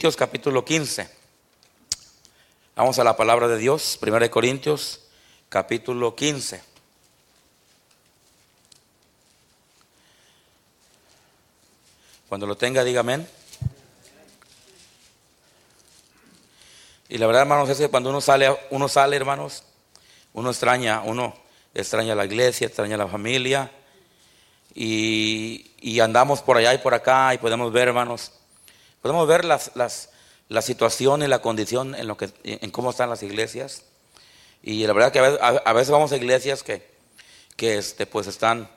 Corintios capítulo 15. Vamos a la palabra de Dios. 1 Corintios capítulo 15. Cuando lo tenga, diga amén. Y la verdad, hermanos, es que cuando uno sale, hermanos, uno extraña la iglesia, extraña la familia. Y andamos por allá y por acá y podemos ver, hermanos, la situación y la condición en cómo están las iglesias. Y la verdad que a veces vamos a iglesias que pues están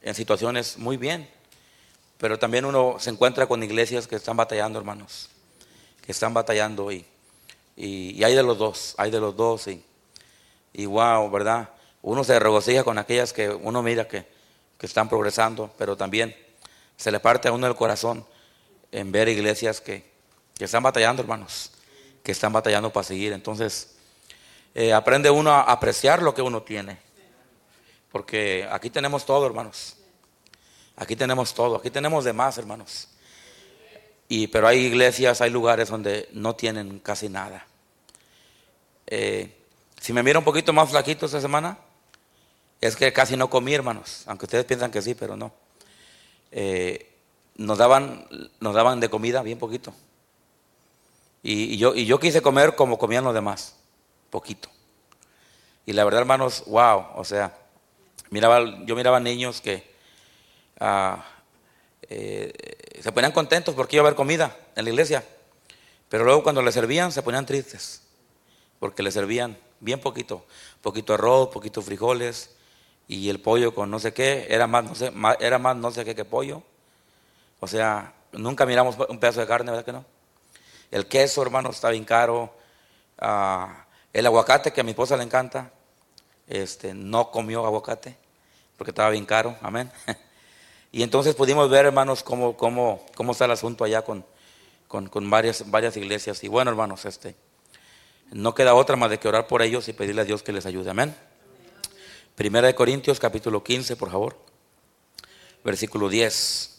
en situaciones muy bien, pero también uno se encuentra con iglesias que están batallando, hermanos, y hay de los dos, y wow, ¿verdad? Uno se regocija con aquellas que uno mira que están progresando, pero también se le parte a uno el corazón en ver iglesias que están batallando, hermanos, que están batallando para seguir. Entonces aprende uno a apreciar lo que uno tiene, porque aquí tenemos todo, hermanos, aquí tenemos de más, hermanos, pero hay iglesias, hay lugares donde no tienen casi nada. Si me miro un poquito más flaquito esta semana, es que casi no comí, hermanos, aunque ustedes piensan que sí, pero no. Nos daban de comida bien poquito. Y yo quise comer como comían los demás, poquito. Y la verdad, hermanos, wow, o sea, yo miraba niños que se ponían contentos porque iba a haber comida en la iglesia, pero luego cuando les servían se ponían tristes porque les servían bien poquito arroz, poquito frijoles, y el pollo con no sé qué, era más no sé qué que pollo. O sea, nunca miramos un pedazo de carne, ¿verdad que no? El queso, hermano, está bien caro. El aguacate, que a mi esposa le encanta, no comió aguacate porque estaba bien caro, amén. Y entonces pudimos ver, hermanos, cómo está el asunto allá con varias iglesias. Y bueno, hermanos, no queda otra más de que orar por ellos y pedirle a Dios que les ayude, amén. 1 Corintios capítulo 15, por favor, versículo 10.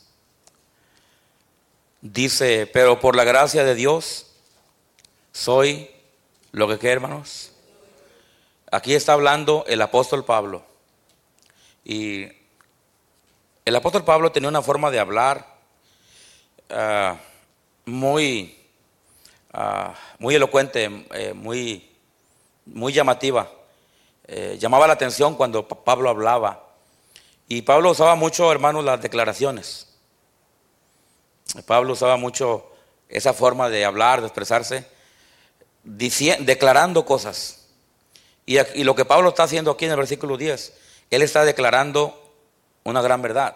Dice: pero por la gracia de Dios soy lo que, ¿qué, hermanos? Aquí está hablando el apóstol Pablo. Y el apóstol Pablo tenía una forma de hablar muy elocuente, muy llamativa. Llamaba la atención cuando Pablo hablaba. Y Pablo usaba mucho, hermanos, las declaraciones. Pablo usaba mucho esa forma de hablar, de expresarse, declarando cosas. Y lo que Pablo está haciendo aquí en el versículo 10, él está declarando una gran verdad.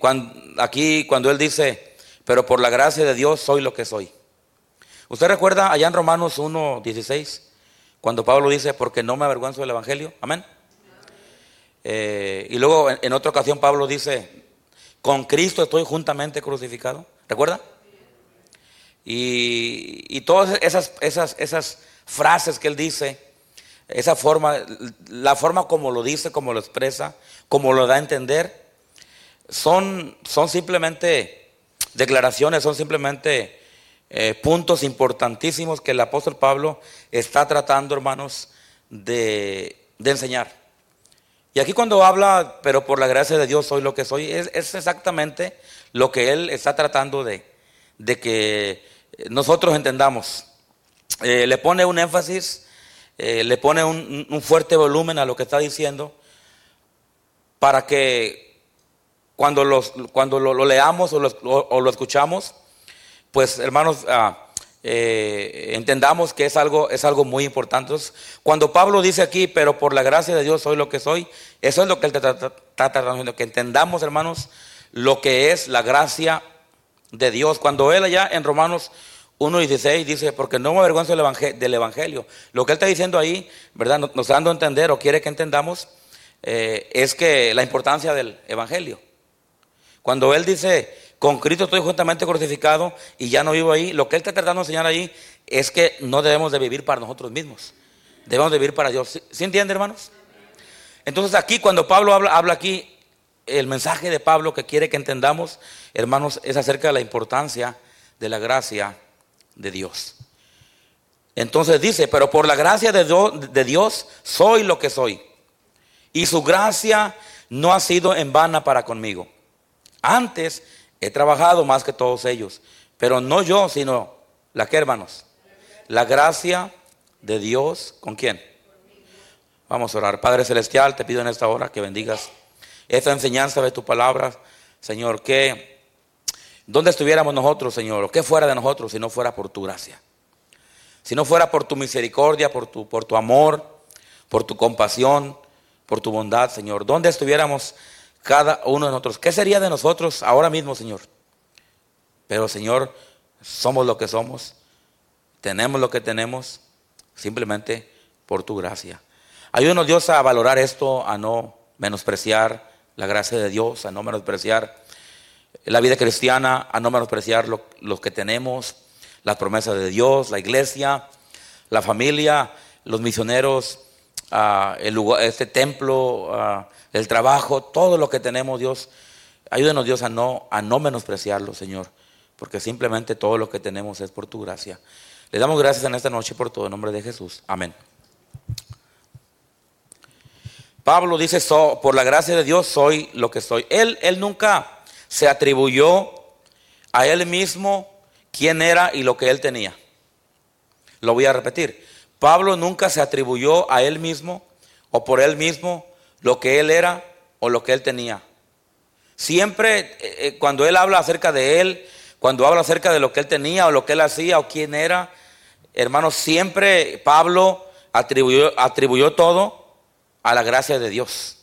Cuando él dice: pero por la gracia de Dios soy lo que soy. ¿Usted recuerda allá en Romanos 1:16, cuando Pablo dice: porque no me avergüenzo del evangelio? Amén. Y luego en otra ocasión Pablo dice: con Cristo estoy juntamente crucificado. ¿Recuerda? Y todas esas frases que él dice, esa forma, la forma como lo dice, como lo expresa, como lo da a entender, son simplemente declaraciones, son simplemente puntos importantísimos que el apóstol Pablo está tratando, hermanos, de enseñar. Y aquí cuando habla, pero por la gracia de Dios soy lo que soy, es exactamente lo que él está tratando de que nosotros entendamos. Le pone un énfasis, le pone un fuerte volumen a lo que está diciendo, para que cuando lo leamos o lo escuchamos, pues, hermanos, entendamos que es algo muy importante. Entonces, cuando Pablo dice aquí: pero por la gracia de Dios soy lo que soy, eso es lo que él está tratando, que entendamos, hermanos, lo que es la gracia de Dios. Cuando él allá en Romanos 1:16 dice: porque no me avergüenzo del evangelio, lo que él está diciendo ahí, ¿verdad?, nos dando a entender, o quiere que entendamos, es que la importancia del evangelio. Cuando él dice: con Cristo estoy juntamente crucificado y ya no vivo ahí, lo que él está tratando de enseñar ahí es que no debemos de vivir para nosotros mismos, debemos de vivir para Dios. ¿Sí entiende, hermanos? Entonces aquí cuando Pablo habla aquí, el mensaje de Pablo que quiere que entendamos, hermanos, es acerca de la importancia de la gracia de Dios. Entonces dice, pero por la gracia de Dios soy lo que soy. Y su gracia no ha sido en vana para conmigo. Antes he trabajado más que todos ellos, pero no yo, sino la que, hermanos, la gracia de Dios. ¿Con quién? Vamos a orar. Padre celestial, te pido en esta hora que bendigas esta enseñanza de tu palabra, Señor, que donde estuviéramos nosotros, Señor, o que fuera de nosotros si no fuera por tu gracia, si no fuera por tu misericordia, por tu amor, por tu compasión, por tu bondad, Señor. ¿Dónde estuviéramos cada uno de nosotros? ¿Qué sería de nosotros ahora mismo, Señor? Pero, Señor, somos lo que somos, tenemos lo que tenemos, simplemente por tu gracia. Ayúdanos, Dios, a valorar esto, a no menospreciar la gracia de Dios, a no menospreciar la vida cristiana, a no menospreciar lo que tenemos, las promesas de Dios, la iglesia, la familia, los misioneros, el lugar, este templo, el trabajo, todo lo que tenemos, Dios. Ayúdenos, Dios, a no menospreciarlo, Señor, porque simplemente todo lo que tenemos es por tu gracia. Le damos gracias en esta noche por todo, en nombre de Jesús. Amén. Pablo dice, por la gracia de Dios soy lo que soy. Él nunca se atribuyó a él mismo quién era y lo que él tenía. Lo voy a repetir. Pablo nunca se atribuyó a él mismo o por él mismo lo que él era o lo que él tenía. Siempre cuando él habla acerca de él, cuando habla acerca de lo que él tenía o lo que él hacía o quién era, hermanos, siempre Pablo atribuyó todo a la gracia de Dios.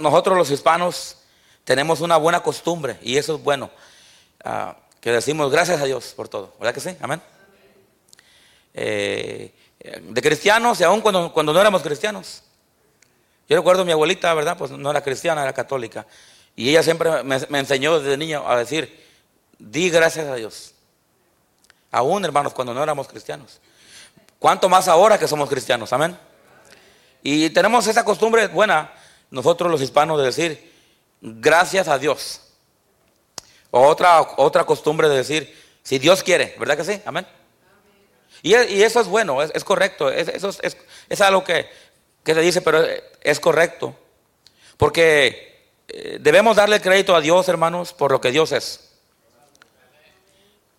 Nosotros los hispanos tenemos una buena costumbre, y eso es bueno, que decimos gracias a Dios por todo, ¿verdad que sí? Amén. De cristianos, y aún cuando no éramos cristianos. Yo recuerdo a mi abuelita, ¿verdad? Pues no era cristiana, era católica, y ella siempre me enseñó desde niño a decir, di gracias a Dios. Aún, hermanos, cuando no éramos cristianos. ¿Cuánto más ahora que somos cristianos? Amén. Y tenemos esa costumbre buena nosotros los hispanos de decir gracias a Dios. Otra costumbre de decir si Dios quiere, ¿verdad que sí? Amén. Y eso es bueno, es correcto. Eso es algo que se dice, pero es correcto. Porque debemos darle crédito a Dios, hermanos, por lo que Dios es.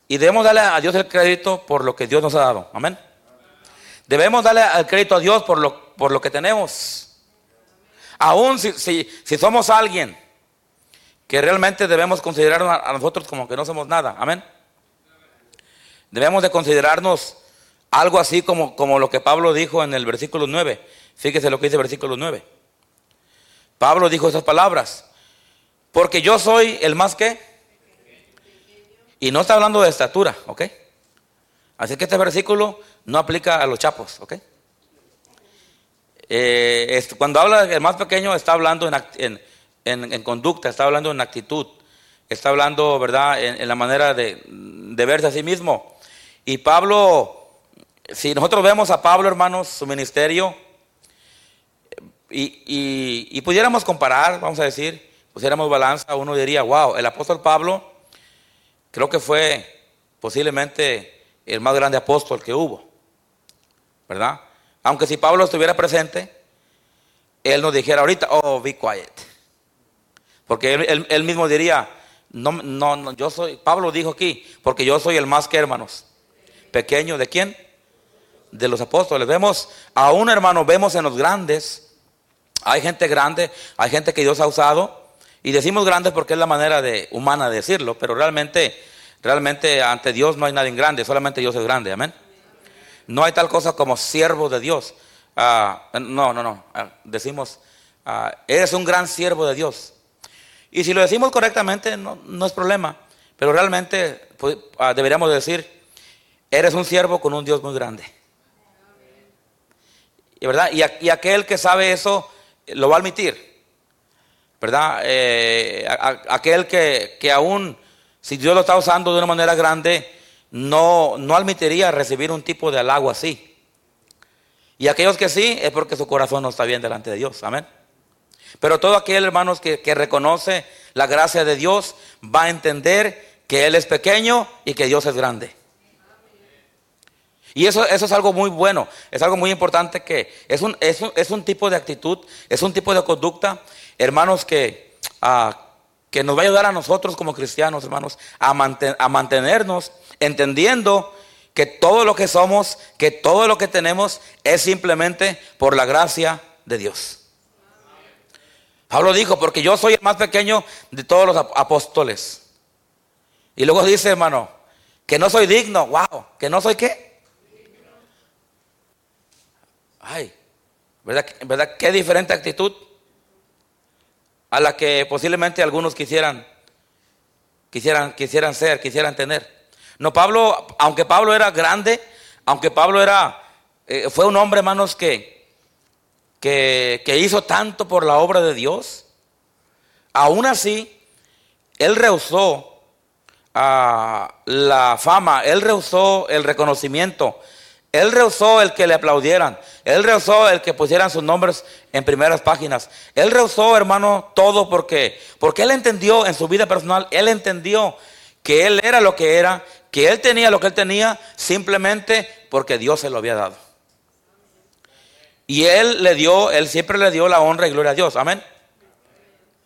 Y debemos darle a Dios el crédito por lo que Dios nos ha dado. Amén. Debemos darle el crédito a Dios por lo que tenemos. Aún si somos alguien que realmente debemos considerarnos a nosotros como que no somos nada. Amén. Debemos de considerarnos algo así como lo que Pablo dijo en el versículo 9. Fíjese lo que dice el versículo 9. Pablo dijo esas palabras. Porque yo soy el más que. Y no está hablando de estatura, ¿ok? Así que este versículo no aplica a los chapos, ¿ok? Cuando habla del más pequeño, está hablando en conducta, está hablando en actitud, está hablando, ¿verdad?, en la manera de verse a sí mismo. Y Pablo, si nosotros vemos a Pablo, hermanos, su ministerio, y pudiéramos comparar, vamos a decir, pusiéramos balanza, uno diría, wow, el apóstol Pablo, creo que fue posiblemente el más grande apóstol que hubo, ¿verdad? Aunque si Pablo estuviera presente, él nos dijera ahorita, oh, be quiet. Porque él mismo diría, no, yo soy, Pablo dijo aquí, porque yo soy el más que, hermanos, pequeño, ¿de quién? De los apóstoles. Vemos, aún, hermanos, vemos en los grandes, hay gente grande, hay gente que Dios ha usado, y decimos grandes porque es la manera humana de decirlo, pero realmente ante Dios no hay nadie grande, solamente Dios es grande, amén. No hay tal cosa como siervo de Dios. Decimos, eres un gran siervo de Dios. Y si lo decimos correctamente, no es problema. Pero realmente deberíamos decir, eres un siervo con un Dios muy grande. Y verdad, y aquel que sabe eso lo va a admitir, ¿verdad? Aquel que aún si Dios lo está usando de una manera grande, no admitiría recibir un tipo de halago así. Y aquellos que sí, es porque su corazón no está bien delante de Dios. Amén. Pero todo aquel, hermanos, que reconoce la gracia de Dios va a entender que Él es pequeño y que Dios es grande. Y eso es algo muy bueno, es algo muy importante, que es un tipo de actitud, es un tipo de conducta, hermanos, que nos va a ayudar a nosotros como cristianos, hermanos, a mantenernos entendiendo que todo lo que somos, que todo lo que tenemos es simplemente por la gracia de Dios. Pablo dijo, porque yo soy el más pequeño de todos los apóstoles. Y luego dice, hermano, que no soy digno. Wow, que no soy ¿qué? Ay, ¿verdad? Qué diferente actitud a la que posiblemente algunos quisieran ser, quisieran tener. No, Pablo, aunque Pablo era grande, aunque Pablo era fue un hombre, hermanos, que hizo tanto por la obra de Dios, aún así él rehusó la fama, él rehusó el reconocimiento, él rehusó el que le aplaudieran, él rehusó el que pusieran sus nombres en primeras páginas, él rehusó, hermano, todo porque él entendió en su vida personal, él entendió que él era lo que era, que él tenía lo que él tenía, simplemente porque Dios se lo había dado. Y él siempre le dio la honra y gloria a Dios. Amén.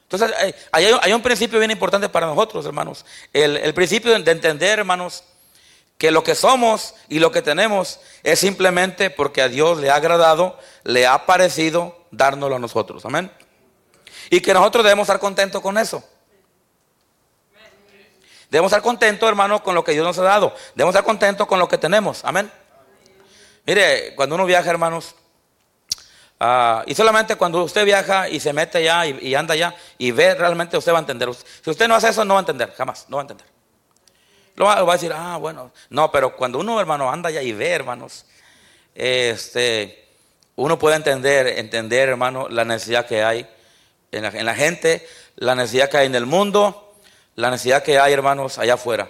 Entonces hay un principio bien importante para nosotros, hermanos. El principio de entender, hermanos, que lo que somos y lo que tenemos es simplemente porque a Dios le ha agradado, le ha parecido dárnoslo a nosotros. Amén. Y que nosotros debemos estar contentos con eso. Debemos estar contentos, hermanos, con lo que Dios nos ha dado. Debemos estar contentos con lo que tenemos. Amén. Mire, cuando uno viaja, hermanos, y solamente cuando usted viaja y se mete allá y anda allá y ve, realmente usted va a entender. Si usted no hace eso, no va a entender, jamás, no va a entender. Lo va a decir, ah, bueno. No, pero cuando uno, hermano, anda allá y ve, hermanos, uno puede entender, hermano, la necesidad que hay en la gente, la necesidad que hay en el mundo, la necesidad que hay, hermanos, allá afuera.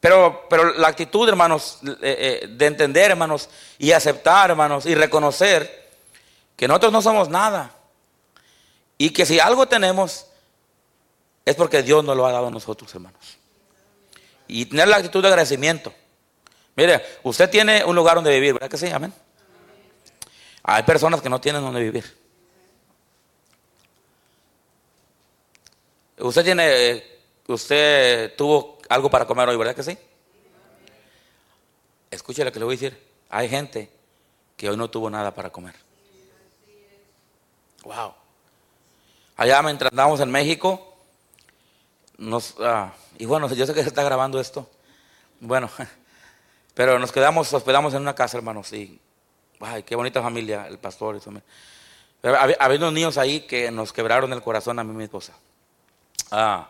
Pero la actitud, hermanos, de entender, hermanos, y aceptar, hermanos, y reconocer que nosotros no somos nada. Y que si algo tenemos, es porque Dios nos lo ha dado a nosotros, hermanos. Y tener la actitud de agradecimiento. Mire, usted tiene un lugar donde vivir, ¿verdad que sí? Amén. Hay personas que no tienen donde vivir. Usted tuvo algo para comer hoy, ¿verdad que sí? Escuche lo que le voy a decir. Hay gente que hoy no tuvo nada para comer. Wow. Allá mientras andábamos en México, y bueno, yo sé que se está grabando esto. Bueno, pero hospedamos en una casa, hermanos. Y ay, qué bonita familia, el pastor. Pero había unos niños ahí que nos quebraron el corazón a mí y mi esposa. Por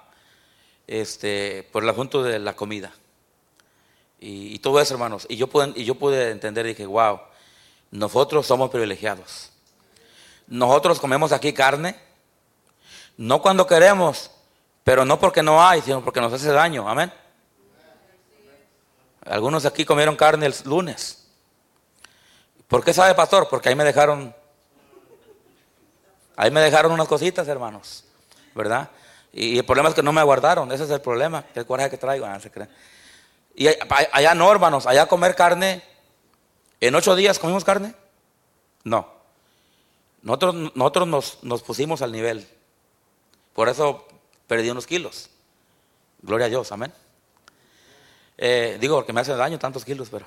el asunto de la comida y todo eso, hermanos, y yo pude entender, dije, wow, nosotros somos privilegiados, nosotros comemos aquí carne, no cuando queremos, pero no porque no hay, sino porque nos hace daño. Amén. Algunos aquí comieron carne el lunes. ¿Por qué sabe, pastor? Porque ahí me dejaron unas cositas, hermanos, ¿verdad? Y el problema es que no me aguardaron. Ese es el problema, el coraje que traigo. No se creen. Y allá no, hermanos, allá comer carne. ¿En 8 días comimos carne? No. Nosotros nos pusimos al nivel. Por eso perdí unos kilos. Gloria a Dios, amén. Digo, porque me hace daño tantos kilos, pero.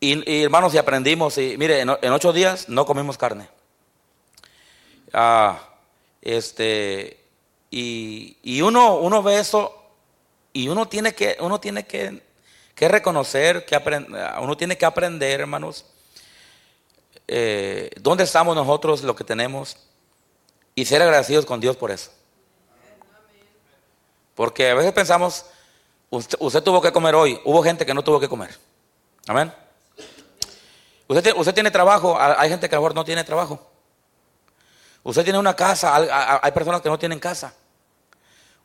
Y hermanos, y aprendimos. Y mire, en 8 días no comimos carne. Y uno ve eso y uno tiene que reconocer, uno tiene que aprender, hermanos, dónde estamos nosotros, lo que tenemos, y ser agradecidos con Dios por eso. Porque a veces pensamos, usted tuvo que comer hoy, hubo gente que no tuvo que comer. Amén. Usted tiene trabajo, hay gente que a lo mejor no tiene trabajo. Usted tiene una casa, hay personas que no tienen casa.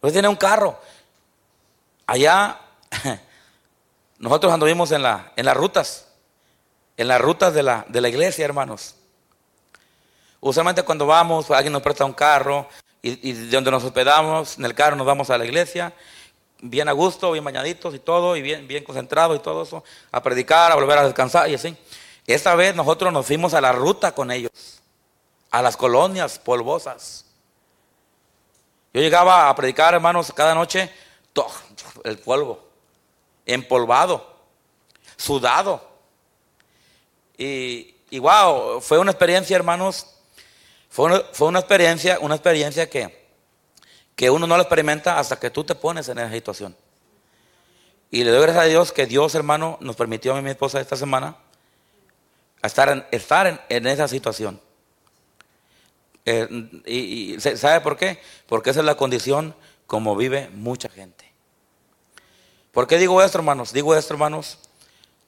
Usted tiene un carro. Allá nosotros anduvimos en las rutas de la iglesia, hermanos. Usualmente cuando vamos, alguien nos presta un carro y de donde nos hospedamos, en el carro nos vamos a la iglesia, bien a gusto, bien bañaditos y todo, y bien concentrados y todo eso, a predicar, a volver a descansar y así. Esta vez nosotros nos fuimos a la ruta con ellos, a las colonias polvosas. Yo llegaba a predicar, hermanos, cada noche, el polvo, empolvado, sudado. Y wow, fue una experiencia, hermanos, fue una experiencia que uno no la experimenta hasta que tú te pones en esa situación. Y le doy gracias a Dios que Dios, hermano, nos permitió a mí y mi esposa esta semana estar en esa situación. Y ¿sabe por qué? Porque esa es la condición como vive mucha gente. ¿Por qué digo esto, hermanos? Digo esto, hermanos,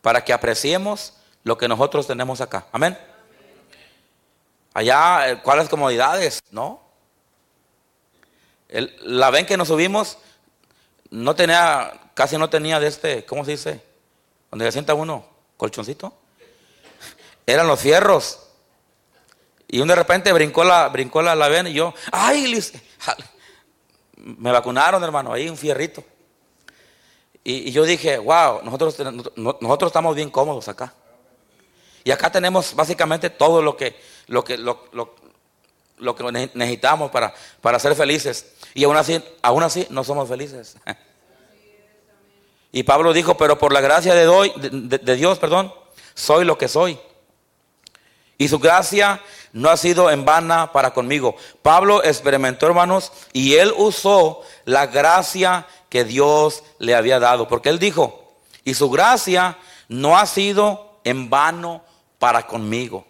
para que apreciemos lo que nosotros tenemos acá. Amén. Allá, ¿cuáles comodidades? No. La ven que nos subimos, casi no tenía de este, ¿cómo se dice? Donde se sienta uno, colchoncito. Eran los fierros. Y de repente brincó la ven y yo, ¡ay! Me vacunaron, hermano, ahí un fierrito. Y yo dije, wow, nosotros estamos bien cómodos acá. Y acá tenemos básicamente todo lo que necesitamos para ser felices. Y aún así no somos felices. Y Pablo dijo, pero por la gracia de Dios, soy lo que soy. Y su gracia no ha sido en vana para conmigo. Pablo experimentó, hermanos, y él usó la gracia que Dios le había dado. Porque él dijo, y su gracia no ha sido en vano para conmigo.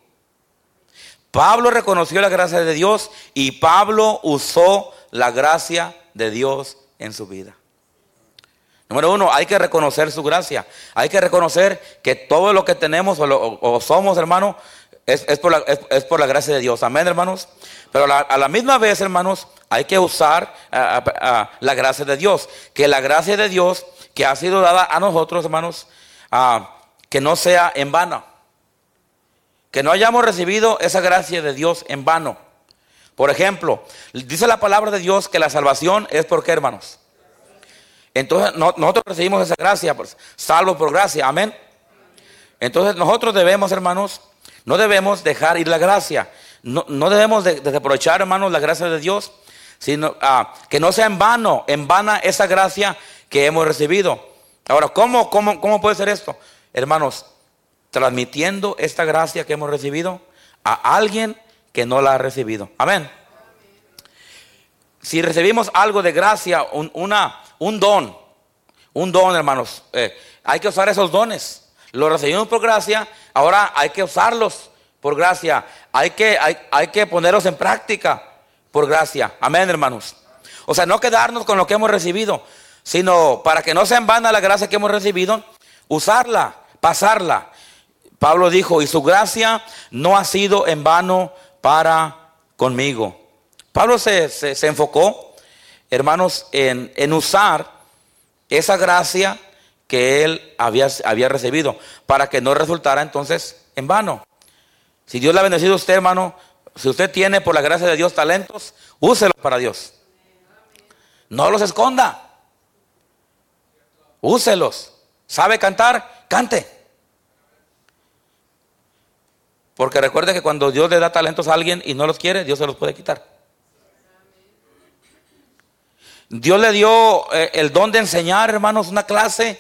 Pablo reconoció la gracia de Dios y Pablo usó la gracia de Dios en su vida. Número uno, hay que reconocer su gracia. Hay que reconocer que todo lo que tenemos o somos, hermano, es por la gracia de Dios. Amén, hermanos. Pero a la misma vez, hermanos, hay que usar la gracia de Dios. Que la gracia de Dios que ha sido dada a nosotros, hermanos, que no sea en vano. Que no hayamos recibido esa gracia de Dios en vano. Por ejemplo, dice la palabra de Dios que la salvación es por qué, hermanos. Entonces nosotros recibimos esa gracia, salvo por gracia, amén. Entonces nosotros debemos, hermanos, no debemos dejar ir la gracia. No debemos desaprovechar, hermanos, la gracia de Dios, sino que no sea en vana esa gracia que hemos recibido. Ahora, ¿cómo puede ser esto? Hermanos, transmitiendo esta gracia que hemos recibido a alguien que no la ha recibido. Amén. Si recibimos algo de gracia, un don, hermanos, hay que usar esos dones. Los recibimos por gracia, ahora hay que usarlos por gracia. Hay que ponerlos en práctica por gracia. Amén, hermanos. O sea, no quedarnos con lo que hemos recibido, sino para que no sea en vana la gracia que hemos recibido, usarla, pasarla. Pablo dijo, y su gracia no ha sido en vano para conmigo. Pablo se enfocó, hermanos, en usar esa gracia que él había recibido para que no resultara entonces en vano. Si Dios le ha bendecido a usted, hermano, si usted tiene por la gracia de Dios talentos, úselos para Dios. No los esconda. Úselos. ¿Sabe cantar? Cante. Porque recuerde que cuando Dios le da talentos a alguien y no los quiere, Dios se los puede quitar. Dios le dio el don de enseñar, hermanos, una clase.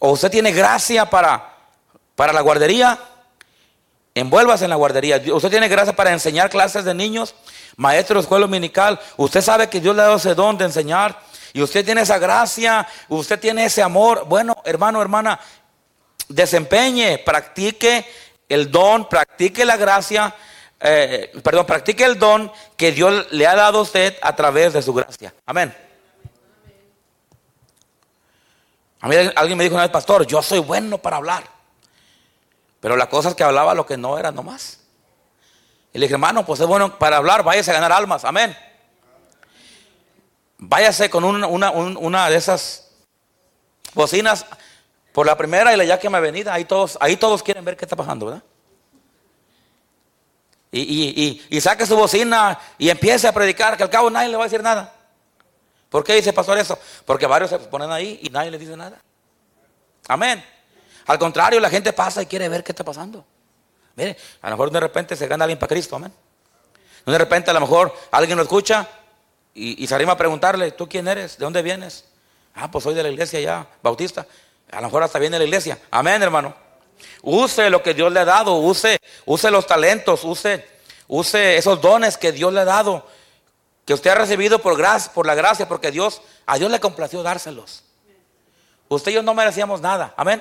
O usted tiene gracia para la guardería, envuélvase en la guardería. Usted tiene gracia para enseñar clases de niños, maestro de escuela dominical. Usted sabe que Dios le ha dado ese don de enseñar y usted tiene esa gracia, usted tiene ese amor. Bueno, hermano, hermana, desempeñe, practique el don, practique la gracia. Practique el don que Dios le ha dado a usted a través de su gracia. Amén. A mí alguien me dijo una vez, pastor, yo soy bueno para hablar, pero la cosa es que hablaba lo que no era nomás. Y le dije, hermano, pues es bueno para hablar, váyase a ganar almas. Amén. Váyase con una de esas bocinas por la primera y la ya que me venida. Ahí todos quieren ver qué está pasando, ¿verdad? y saque su bocina y empiece a predicar, que al cabo nadie le va a decir nada. ¿Por qué dice pastor eso? Porque varios se ponen ahí y nadie les dice nada. Amén. Al contrario, la gente pasa y quiere ver qué está pasando. Mire, a lo mejor de repente se gana alguien para Cristo, amén. De repente a lo mejor alguien lo escucha y se arrima a preguntarle, ¿tú quién eres? ¿De dónde vienes? Ah, pues soy de la iglesia ya, bautista. A lo mejor hasta viene de la iglesia. Amén, hermano. Use lo que Dios le ha dado, use los talentos, use esos dones que Dios le ha dado, que usted ha recibido por la gracia, porque a Dios le complació dárselos. Usted y yo no merecíamos nada, amén.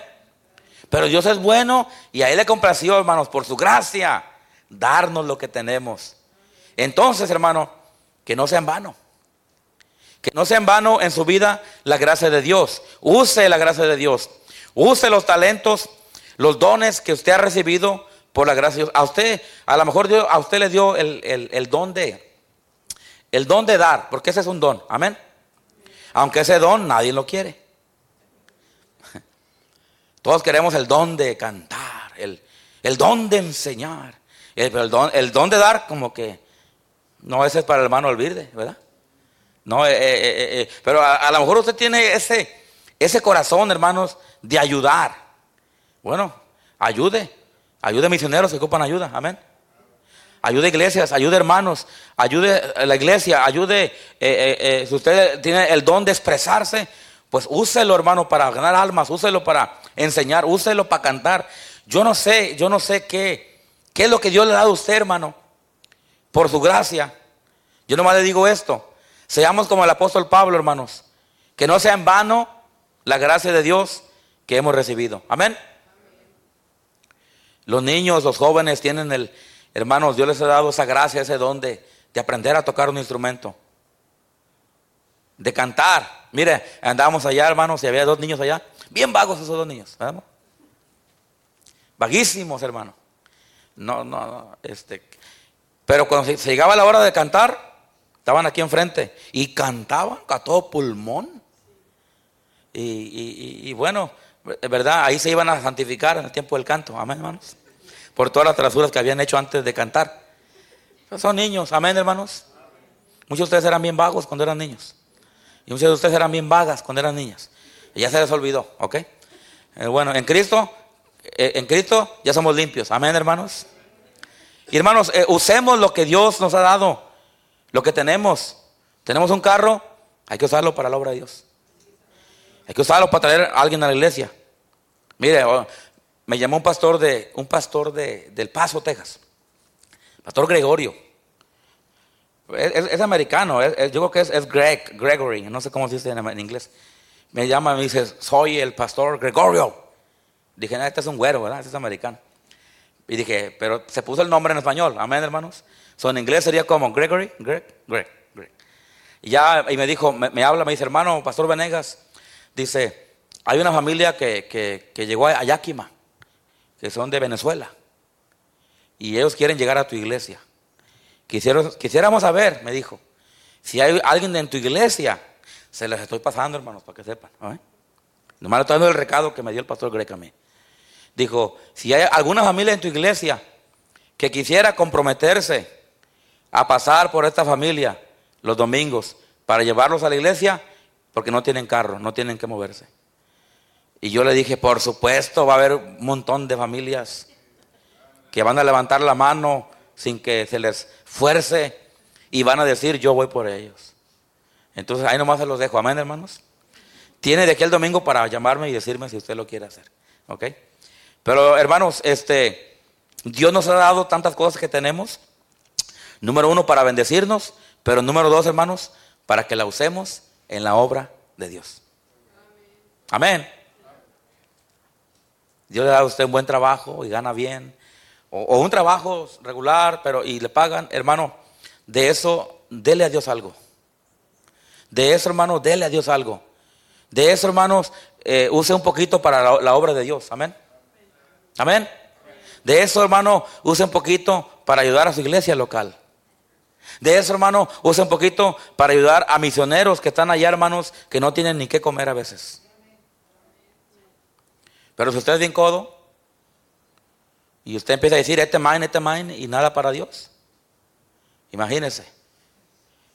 Pero Dios es bueno y a Él le complació, hermanos, por su gracia, darnos lo que tenemos. Entonces, hermano, que no sea en vano. Que no sea en vano en su vida la gracia de Dios. Use la gracia de Dios. Use los talentos, los dones que usted ha recibido por la gracia de Dios. A usted, a lo mejor Dios, a usted le dio el don de dar, porque ese es un don, amén. Aunque ese don nadie lo quiere. Todos queremos el don de cantar, el don de enseñar, el don de dar, como que no, ese es para el hermano Alvirde, ¿verdad? No, pero a lo mejor usted tiene ese corazón, hermanos, de ayudar. Bueno, ayude misioneros que ocupan ayuda, amén. Ayude iglesias, ayude hermanos, ayude a la iglesia, ayude, si usted tiene el don de expresarse, pues úselo, hermano, para ganar almas, úselo para enseñar, úselo para cantar. Yo no sé qué es lo que Dios le ha dado a usted, hermano, por su gracia. Yo nomás le digo esto. Seamos como el apóstol Pablo, hermanos, que no sea en vano la gracia de Dios que hemos recibido. Amén. Los niños, los jóvenes tienen hermanos, Dios les ha dado esa gracia, ese don de aprender a tocar un instrumento, de cantar. Mire, andábamos allá, hermanos, y había dos niños allá, bien vagos esos dos niños, ¿verdad? Vaguísimos, hermano. Pero cuando se llegaba la hora de cantar, estaban aquí enfrente y cantaban a todo pulmón. Y bueno, verdad, ahí se iban a santificar en el tiempo del canto, amén, hermanos, por todas las travesuras que habían hecho antes de cantar. Pero son niños, amén, hermanos. Muchos de ustedes eran bien vagos cuando eran niños, y muchos de ustedes eran bien vagas cuando eran niñas, y ya se les olvidó, ¿ok? Bueno, en Cristo ya somos limpios, amén, hermanos. Y hermanos, usemos lo que Dios nos ha dado. Lo que tenemos un carro, hay que usarlo para la obra de Dios. Hay que usarlo para traer a alguien a la iglesia. Mire, me llamó un pastor del Paso, Texas, pastor Gregorio. Es americano, yo creo que es Gregory, no sé cómo se dice en inglés. Me llama y me dice, soy el pastor Gregorio. Dije, este es un güero, ¿verdad? Este es americano. Y dije, pero se puso el nombre en español, amén, hermanos. So, en inglés sería como Greg. Y me dijo, me habla, me dice, hermano, pastor Venegas, dice, hay una familia que llegó a Yakima, que son de Venezuela, y ellos quieren llegar a tu iglesia. Quisiéramos saber, me dijo, si hay alguien en tu iglesia. Se les estoy pasando, hermanos, para que sepan, ¿eh? Nomás estoy dando el recado que me dio el pastor Greg a mí. Dijo, si hay alguna familia en tu iglesia que quisiera comprometerse a pasar por esta familia los domingos para llevarlos a la iglesia, porque no tienen carro, no tienen que moverse. Y yo le dije, por supuesto, va a haber un montón de familias que van a levantar la mano sin que se les fuerce y van a decir, yo voy por ellos. Entonces ahí nomás se los dejo, amén, hermanos. Tiene de aquí el domingo para llamarme y decirme si usted lo quiere hacer, ¿ok? Pero hermanos, Dios nos ha dado tantas cosas que tenemos. Número uno, para bendecirnos, pero número dos, hermanos, para que la usemos en la obra de Dios. Amén. Dios le da a usted un buen trabajo y gana bien, o un trabajo regular, pero y le pagan, hermano. De eso, dele a Dios algo. De eso, hermanos, dele a Dios algo. De eso, hermanos, use un poquito para la obra de Dios. Amén. Amén. De eso, hermano, use un poquito para ayudar a su iglesia local. De eso, hermano, use un poquito para ayudar a misioneros que están allá, hermanos, que no tienen ni qué comer a veces. Pero si usted es bien codo, Y usted empieza a decir, este man, y nada para Dios. Imagínense.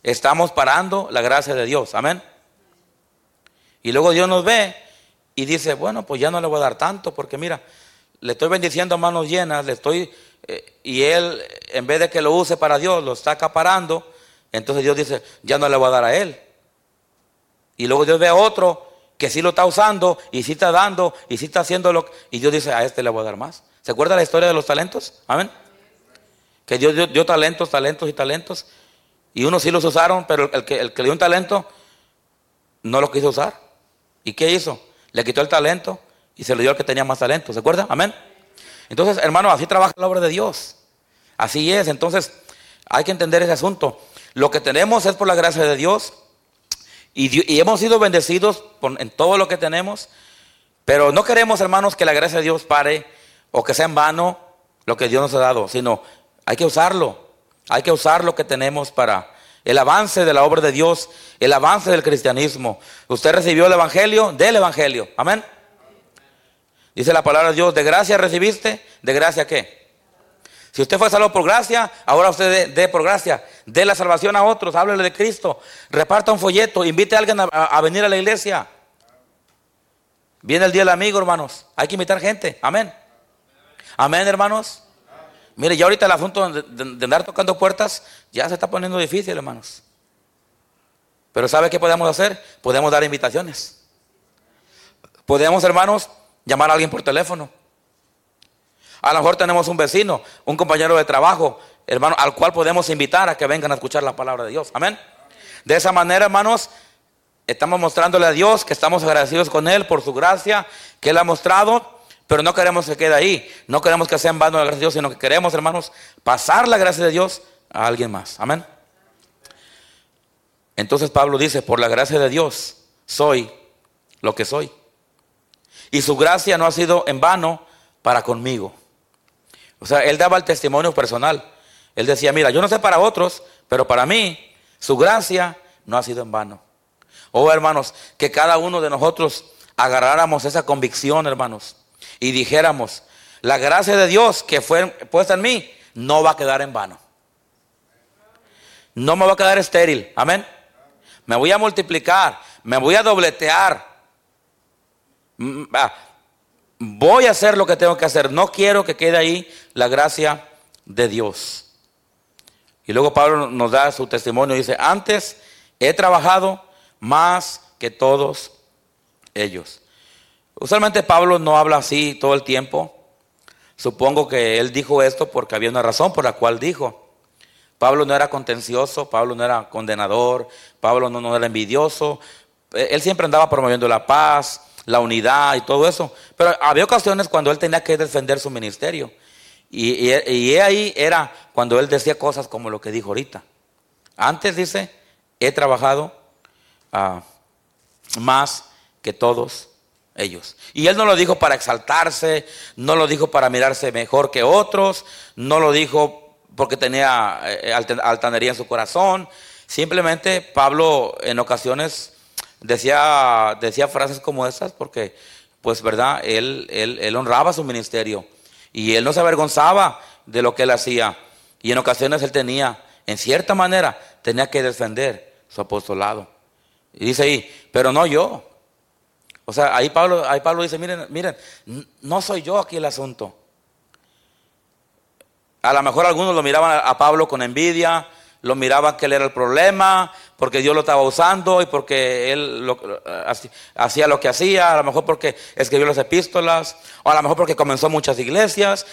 Estamos parando la gracia de Dios. Amén. Y luego Dios nos ve y dice, bueno, pues ya no le voy a dar tanto, porque mira, le estoy bendiciendo a manos llenas, y él, en vez de que lo use para Dios, lo está acaparando. Entonces Dios dice, ya no le voy a dar a él. Y luego Dios ve a otro que sí lo está usando, y sí está dando, y sí está haciendo lo que... Y Dios dice, a este le voy a dar más. ¿Se acuerda la historia de los talentos? Amén. Que Dios dio talentos. Y unos sí los usaron, pero el que dio un talento no lo quiso usar. ¿Y qué hizo? Le quitó el talento y se lo dio al que tenía más talento. ¿Se acuerda? Amén. Entonces, hermano, así trabaja la obra de Dios. Así es. Entonces, hay que entender ese asunto. Lo que tenemos es por la gracia de Dios. Y hemos sido bendecidos en todo lo que tenemos. Pero no queremos, hermanos, que la gracia de Dios pare o que sea en vano lo que Dios nos ha dado. Sino hay que usarlo. Hay que usar lo que tenemos para el avance de la obra de Dios, el avance del cristianismo. Usted recibió el evangelio, del evangelio. Amén. Dice la palabra de Dios, de gracia recibiste, de gracia ¿qué? Si usted fue salvo por gracia, ahora usted dé por gracia. Dé la salvación a otros, háblele de Cristo, reparta un folleto, invite a alguien a venir a la iglesia. Viene el día del amigo, hermanos, hay que invitar gente, amén. Amén, hermanos. Mire, ya ahorita el asunto de andar tocando puertas, ya se está poniendo difícil, hermanos. Pero ¿sabe qué podemos hacer? Podemos dar invitaciones. Podemos, hermanos, llamar a alguien por teléfono. A lo mejor tenemos un vecino, un compañero de trabajo, hermano, al cual podemos invitar a que vengan a escuchar la palabra de Dios. Amén. De esa manera, hermanos, estamos mostrándole a Dios que estamos agradecidos con Él por su gracia que Él ha mostrado, pero no queremos que quede ahí. No queremos que sea en vano la gracia de Dios, sino que queremos, hermanos, pasar la gracia de Dios a alguien más. Amén. Entonces Pablo dice, por la gracia de Dios soy lo que soy. Y su gracia no ha sido en vano para conmigo. O sea, él daba el testimonio personal. Él decía, mira, yo no sé para otros, pero para mí, su gracia no ha sido en vano. Oh, hermanos, que cada uno de nosotros agarráramos esa convicción, hermanos, y dijéramos, la gracia de Dios que fue puesta en mí, no va a quedar en vano. No me va a quedar estéril, amén. Me voy a multiplicar, me voy a dobletear. Voy a hacer lo que tengo que hacer. No quiero que quede ahí la gracia de Dios. Y luego Pablo nos da su testimonio y dice, antes he trabajado más que todos ellos. Usualmente Pablo no habla así todo el tiempo. Supongo que él dijo esto porque había una razón por la cual dijo. Pablo no era contencioso, Pablo no era condenador, Pablo no era envidioso. Él siempre andaba promoviendo la paz, la unidad y todo eso. Pero había ocasiones cuando él tenía que defender su ministerio. Y ahí era cuando él decía cosas como lo que dijo ahorita. Antes dice, he trabajado más que todos ellos. Y él no lo dijo para exaltarse, no lo dijo para mirarse mejor que otros, no lo dijo porque tenía altanería en su corazón. Simplemente Pablo en ocasiones... Decía frases como estas porque, pues, verdad, él honraba su ministerio y él no se avergonzaba de lo que él hacía. Y en ocasiones él tenía, en cierta manera, tenía que defender su apostolado. Y dice ahí, pero no yo. O sea, ahí Pablo dice, miren, no soy yo aquí el asunto. A lo mejor algunos lo miraban a Pablo con envidia. Lo miraban que él era el problema, porque Dios lo estaba usando y porque él hacía lo que hacía, a lo mejor porque escribió las epístolas, o a lo mejor porque comenzó muchas iglesias.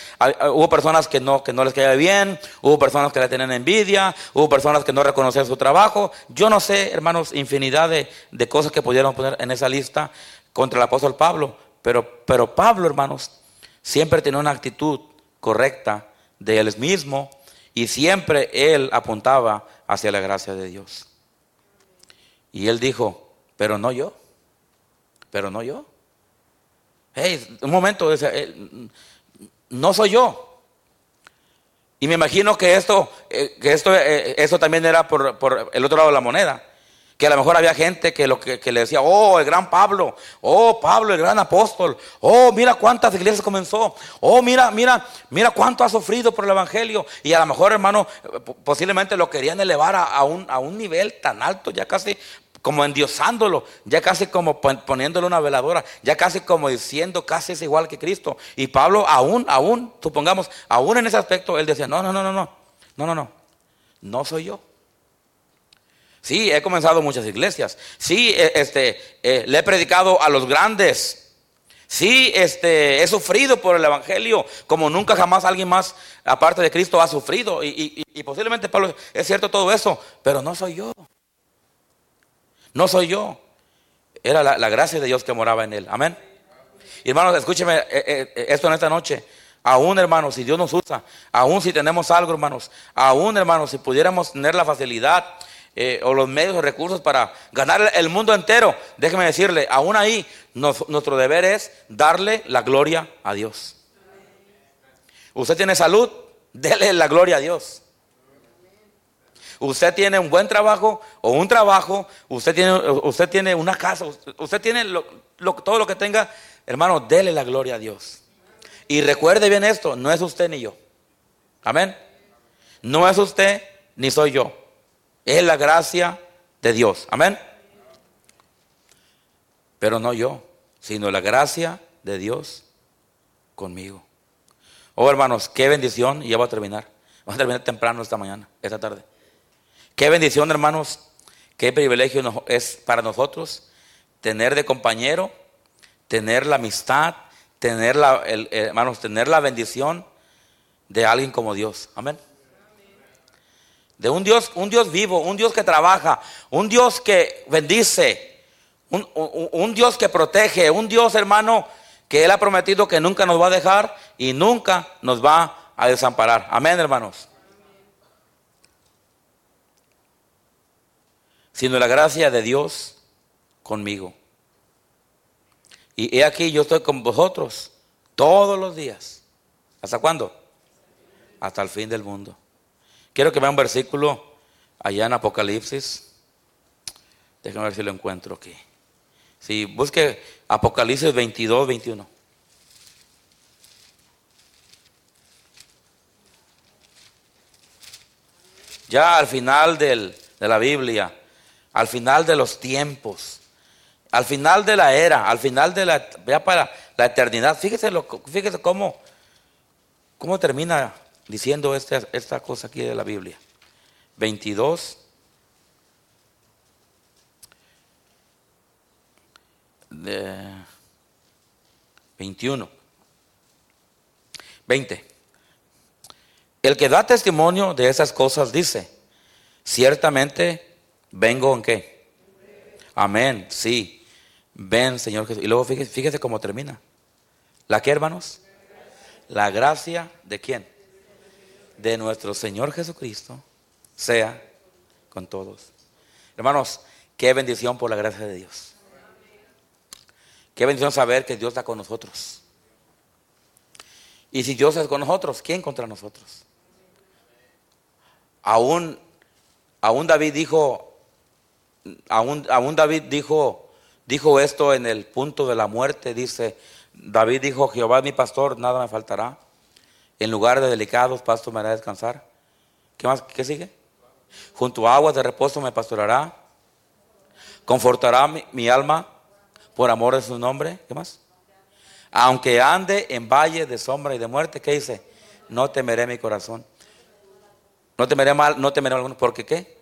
Hubo personas que no les caía bien, hubo personas que le tenían envidia, hubo personas que no reconocían su trabajo. Yo no sé, hermanos, infinidad de cosas que pudieron poner en esa lista contra el apóstol Pablo, pero Pablo, hermanos, siempre tenía una actitud correcta de él mismo. Y siempre él apuntaba hacia la gracia de Dios. Y él dijo, pero no yo. Hey, un momento, no soy yo. Y me imagino que esto también era por el otro lado de la moneda. Que a lo mejor había gente que le decía, oh, el gran Pablo, oh, Pablo, el gran apóstol, oh, mira cuántas iglesias comenzó, oh, mira cuánto ha sufrido por el evangelio. Y a lo mejor, hermano, posiblemente lo querían elevar a un nivel tan alto, ya casi como endiosándolo, ya casi como poniéndole una veladora, ya casi como diciendo casi es igual que Cristo. Y Pablo aún, supongamos, aún en ese aspecto, él decía, no soy yo. Sí, he comenzado muchas iglesias. Sí, le he predicado a los grandes. Sí, he sufrido por el evangelio como nunca jamás alguien más aparte de Cristo ha sufrido. Y posiblemente Pablo, es cierto todo eso, pero no soy yo. No soy yo. Era la gracia de Dios que moraba en él. Amén. Y hermanos, escúcheme esto en esta noche. Aún, hermanos, si Dios nos usa, aún si tenemos algo, hermanos, aún, hermanos, si pudiéramos tener la facilidad o los medios o recursos para ganar el mundo entero, déjeme decirle, aún ahí nuestro deber es darle la gloria a Dios. Usted tiene salud, dele la gloria a Dios. Usted tiene un buen trabajo o un trabajo, usted tiene una casa, usted tiene todo lo que tenga, hermano, dele la gloria a Dios. Y recuerde bien esto, no es usted ni yo. Amén. No es usted ni soy yo. Es la gracia de Dios. Amén. Pero no yo, sino la gracia de Dios conmigo. Oh, hermanos, qué bendición. Y ya voy a terminar. Vamos a terminar temprano esta tarde. Qué bendición, hermanos. Qué privilegio es para nosotros tener de compañero, tener la amistad, tener la bendición de alguien como Dios. Amén. De un Dios vivo, un Dios que trabaja, un Dios que bendice, un Dios que protege, un Dios, hermano, que Él ha prometido que nunca nos va a dejar y nunca nos va a desamparar. Amén, hermanos. Sino la gracia de Dios conmigo. Y he aquí, yo estoy con vosotros todos los días. ¿Hasta cuándo? Hasta el fin del mundo. Quiero que vean un versículo allá en Apocalipsis. Déjenme ver si lo encuentro aquí. Sí, busque Apocalipsis 22, 21. Ya al final de la Biblia, al final de los tiempos, al final de la era, al final de la, ya para la eternidad. Fíjese cómo termina diciendo esta cosa aquí de la Biblia. 22. De 21. 20. El que da testimonio de esas cosas dice, ciertamente vengo en qué. Amén, sí. Ven, Señor Jesús. Y luego fíjese cómo termina. ¿La qué, hermanos? La gracia de quién? De nuestro Señor Jesucristo sea con todos. Hermanos, qué bendición por la gracia de Dios. Qué bendición saber que Dios está con nosotros. Y si Dios es con nosotros, ¿quién contra nosotros? Aún David dijo, dijo esto en el punto de la muerte. Dice, David dijo, Jehová es mi pastor, nada me faltará. En lugar de delicados pastos me hará descansar. ¿Qué más? ¿Qué sigue? Junto a aguas de reposo me pastorará. Confortará mi alma por amor de su nombre. ¿Qué más? Aunque ande en valle de sombra y de muerte, ¿qué dice? No temeré mi corazón. No temeré mal, no temeré alguno. ¿Por qué qué?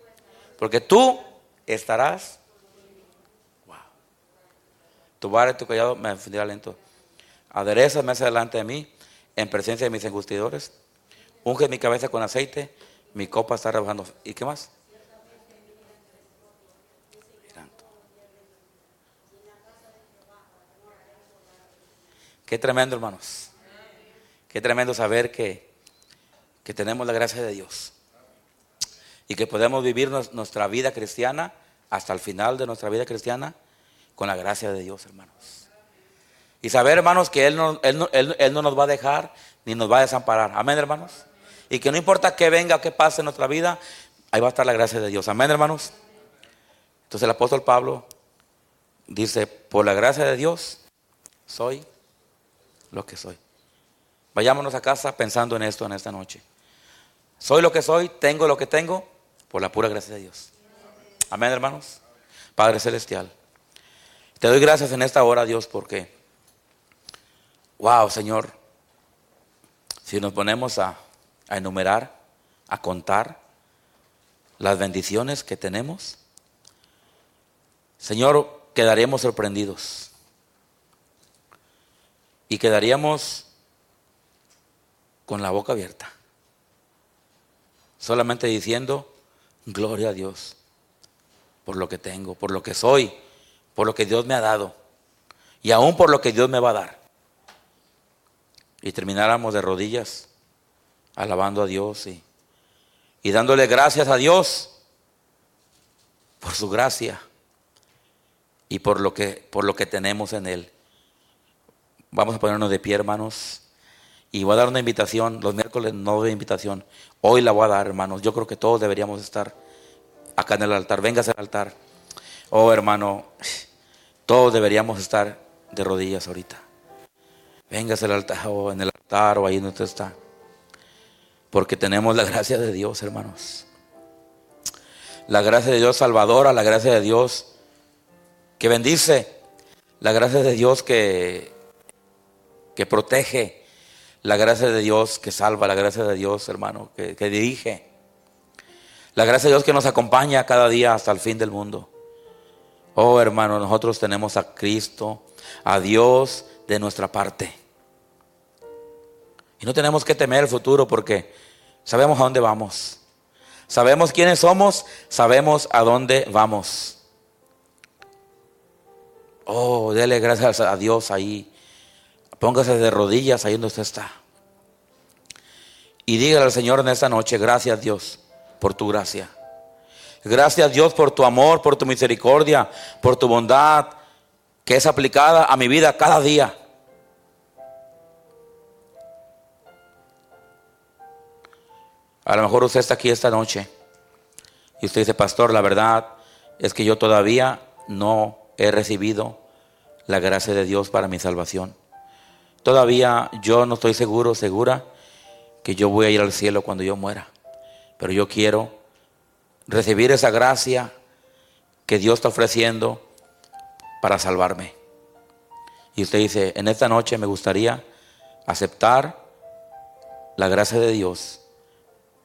Porque tú estarás. Tu vara y tu callado me infundirá lento. Aderezas mesa delante de mí, en presencia de mis angustiadores. Unge mi cabeza con aceite, mi copa está rebosando. ¿Y qué más? Qué tremendo, hermanos. Qué tremendo saber que tenemos la gracia de Dios. Y que podemos vivir nuestra vida cristiana hasta el final de nuestra vida cristiana con la gracia de Dios, hermanos. Y saber, hermanos, que Él no nos va a dejar ni nos va a desamparar. Amén, hermanos. Y que no importa qué venga o qué pase en nuestra vida, ahí va a estar la gracia de Dios. Amén, hermanos. Entonces el apóstol Pablo dice, por la gracia de Dios, soy lo que soy. Vayámonos a casa pensando en esto en esta noche. Soy lo que soy, tengo lo que tengo, por la pura gracia de Dios. Amén, hermanos. Padre Celestial, te doy gracias en esta hora, Dios, porque, wow, Señor, si nos ponemos a enumerar, a contar las bendiciones que tenemos, Señor, quedaríamos sorprendidos y quedaríamos con la boca abierta, solamente diciendo, gloria a Dios por lo que tengo, por lo que soy, por lo que Dios me ha dado y aún por lo que Dios me va a dar. Y termináramos de rodillas alabando a Dios y dándole gracias a Dios por su gracia y por lo que tenemos en Él. Vamos a ponernos de pie, hermanos. Y voy a dar una invitación. Los miércoles no doy invitación. Hoy la voy a dar, hermanos. Yo creo que todos deberíamos estar acá en el altar. Véngase al altar. Oh, hermano, todos deberíamos estar de rodillas ahorita. Véngase al altar, o en el altar, o ahí donde usted está. Porque tenemos la gracia de Dios, hermanos. La gracia de Dios salvadora, la gracia de Dios que bendice, la gracia de Dios que protege. La gracia de Dios que salva, la gracia de Dios, hermano, que dirige. La gracia de Dios que nos acompaña cada día hasta el fin del mundo. Oh, hermano, nosotros tenemos a Cristo, a Dios de nuestra parte. Y no tenemos que temer el futuro porque sabemos a dónde vamos. Sabemos quiénes somos, sabemos a dónde vamos. Oh, dele gracias a Dios ahí. Póngase de rodillas ahí donde usted está. Y dígale al Señor en esta noche, gracias Dios por tu gracia. Gracias Dios por tu amor, por tu misericordia, por tu bondad que es aplicada a mi vida cada día. A lo mejor usted está aquí esta noche y usted dice, pastor, la verdad es que yo todavía no he recibido la gracia de Dios para mi salvación. Todavía yo no estoy segura que yo voy a ir al cielo cuando yo muera. Pero yo quiero recibir esa gracia que Dios está ofreciendo para salvarme. Y usted dice, en esta noche me gustaría aceptar la gracia de Dios,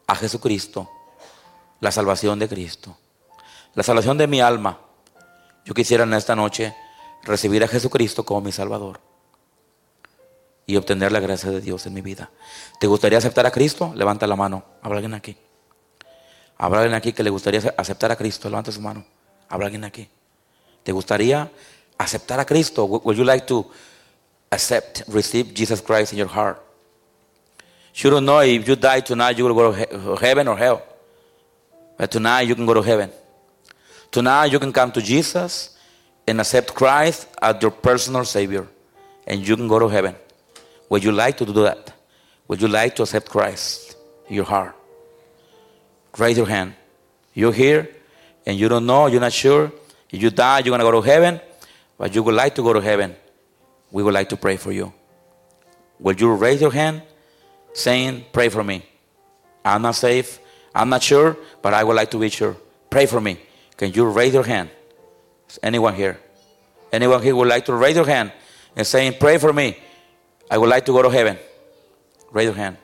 a Jesucristo, la salvación de Cristo, la salvación de mi alma. Yo quisiera en esta noche recibir a Jesucristo como mi Salvador y obtener la gracia de Dios en mi vida. ¿Te gustaría aceptar a Cristo? Levanta la mano. ¿Habrá alguien aquí? ¿Habrá alguien aquí que le gustaría aceptar a Cristo? Levanta su mano. ¿Habrá alguien aquí? ¿Te gustaría aceptar a Cristo? Would you like to receive Jesus Christ in your heart? You don't know if you die tonight you will go to heaven or hell. But tonight you can go to heaven. Tonight you can come to Jesus and accept Christ as your personal Savior. And you can go to heaven. Would you like to do that? Would you like to accept Christ in your heart? Raise your hand. You're here and you don't know, you're not sure. If you die, you're going to go to heaven, but you would like to go to heaven. We would like to pray for you. Would you raise your hand saying, pray for me? I'm not safe, I'm not sure, but I would like to be sure. Pray for me. Can you raise your hand? Is anyone here? Anyone here would like to raise your hand and saying, pray for me? I would like to go to heaven. Raise your hand.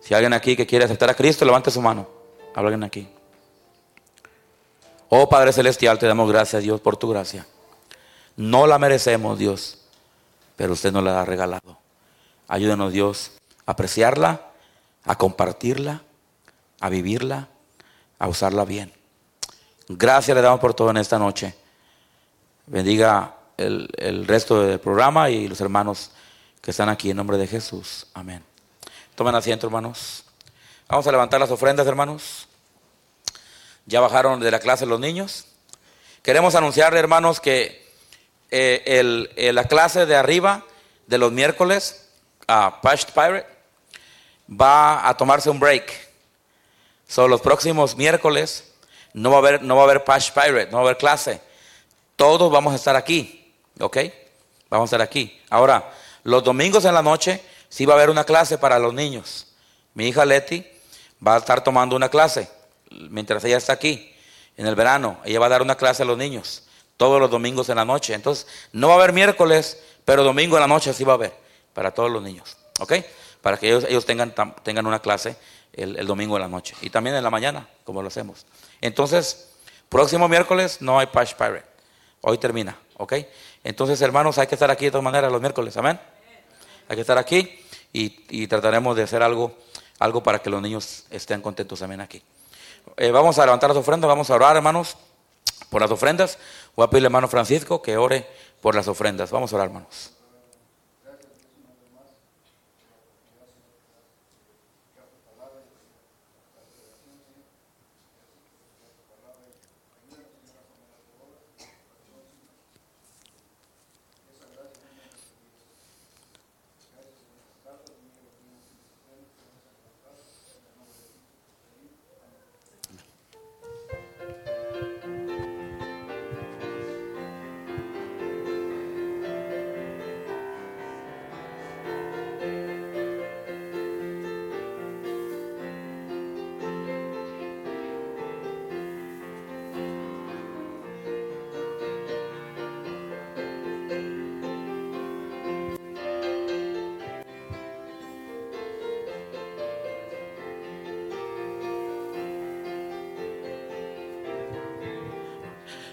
Si hay alguien aquí que quiere aceptar a Cristo, levante su mano. Habla alguien aquí. Oh Padre Celestial, te damos gracias, Dios, por tu gracia. No la merecemos, Dios, pero usted nos la ha regalado. Ayúdanos, Dios, a apreciarla, a compartirla, a vivirla, a usarla bien. Gracias le damos por todo en esta noche. Bendiga el resto del programa y los hermanos que están aquí en nombre de Jesús. Amén. Tomen asiento, hermanos. Vamos a levantar las ofrendas, hermanos. Ya bajaron de la clase los niños. Queremos anunciarle, hermanos, que la clase de arriba de los miércoles, Pashed Pirate, va a tomarse un break. Los próximos miércoles No va a haber Patch Pirate, no va a haber clase. Todos vamos a estar aquí, ¿ok? Vamos a estar aquí. Ahora, los domingos en la noche sí va a haber una clase para los niños. Mi hija Leti va a estar tomando una clase mientras ella está aquí. En el verano, ella va a dar una clase a los niños todos los domingos en la noche. Entonces, no va a haber miércoles, pero domingo en la noche sí va a haber para todos los niños, ¿ok? Para que ellos tengan una clase el domingo en la noche y también en la mañana, como lo hacemos. Entonces, próximo miércoles no hay Patch Pirate. Hoy termina, ¿ok? Entonces, hermanos, hay que estar aquí de todas maneras los miércoles, amén. Hay que estar aquí y trataremos de hacer algo para que los niños estén contentos también aquí. Vamos a levantar las ofrendas, vamos a orar, hermanos, por las ofrendas. Voy a pedirle al hermano Francisco que ore por las ofrendas. Vamos a orar, hermanos.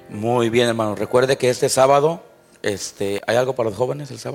Muy bien, hermanos. Recuerde que este sábado, ¿hay algo para los jóvenes el sábado?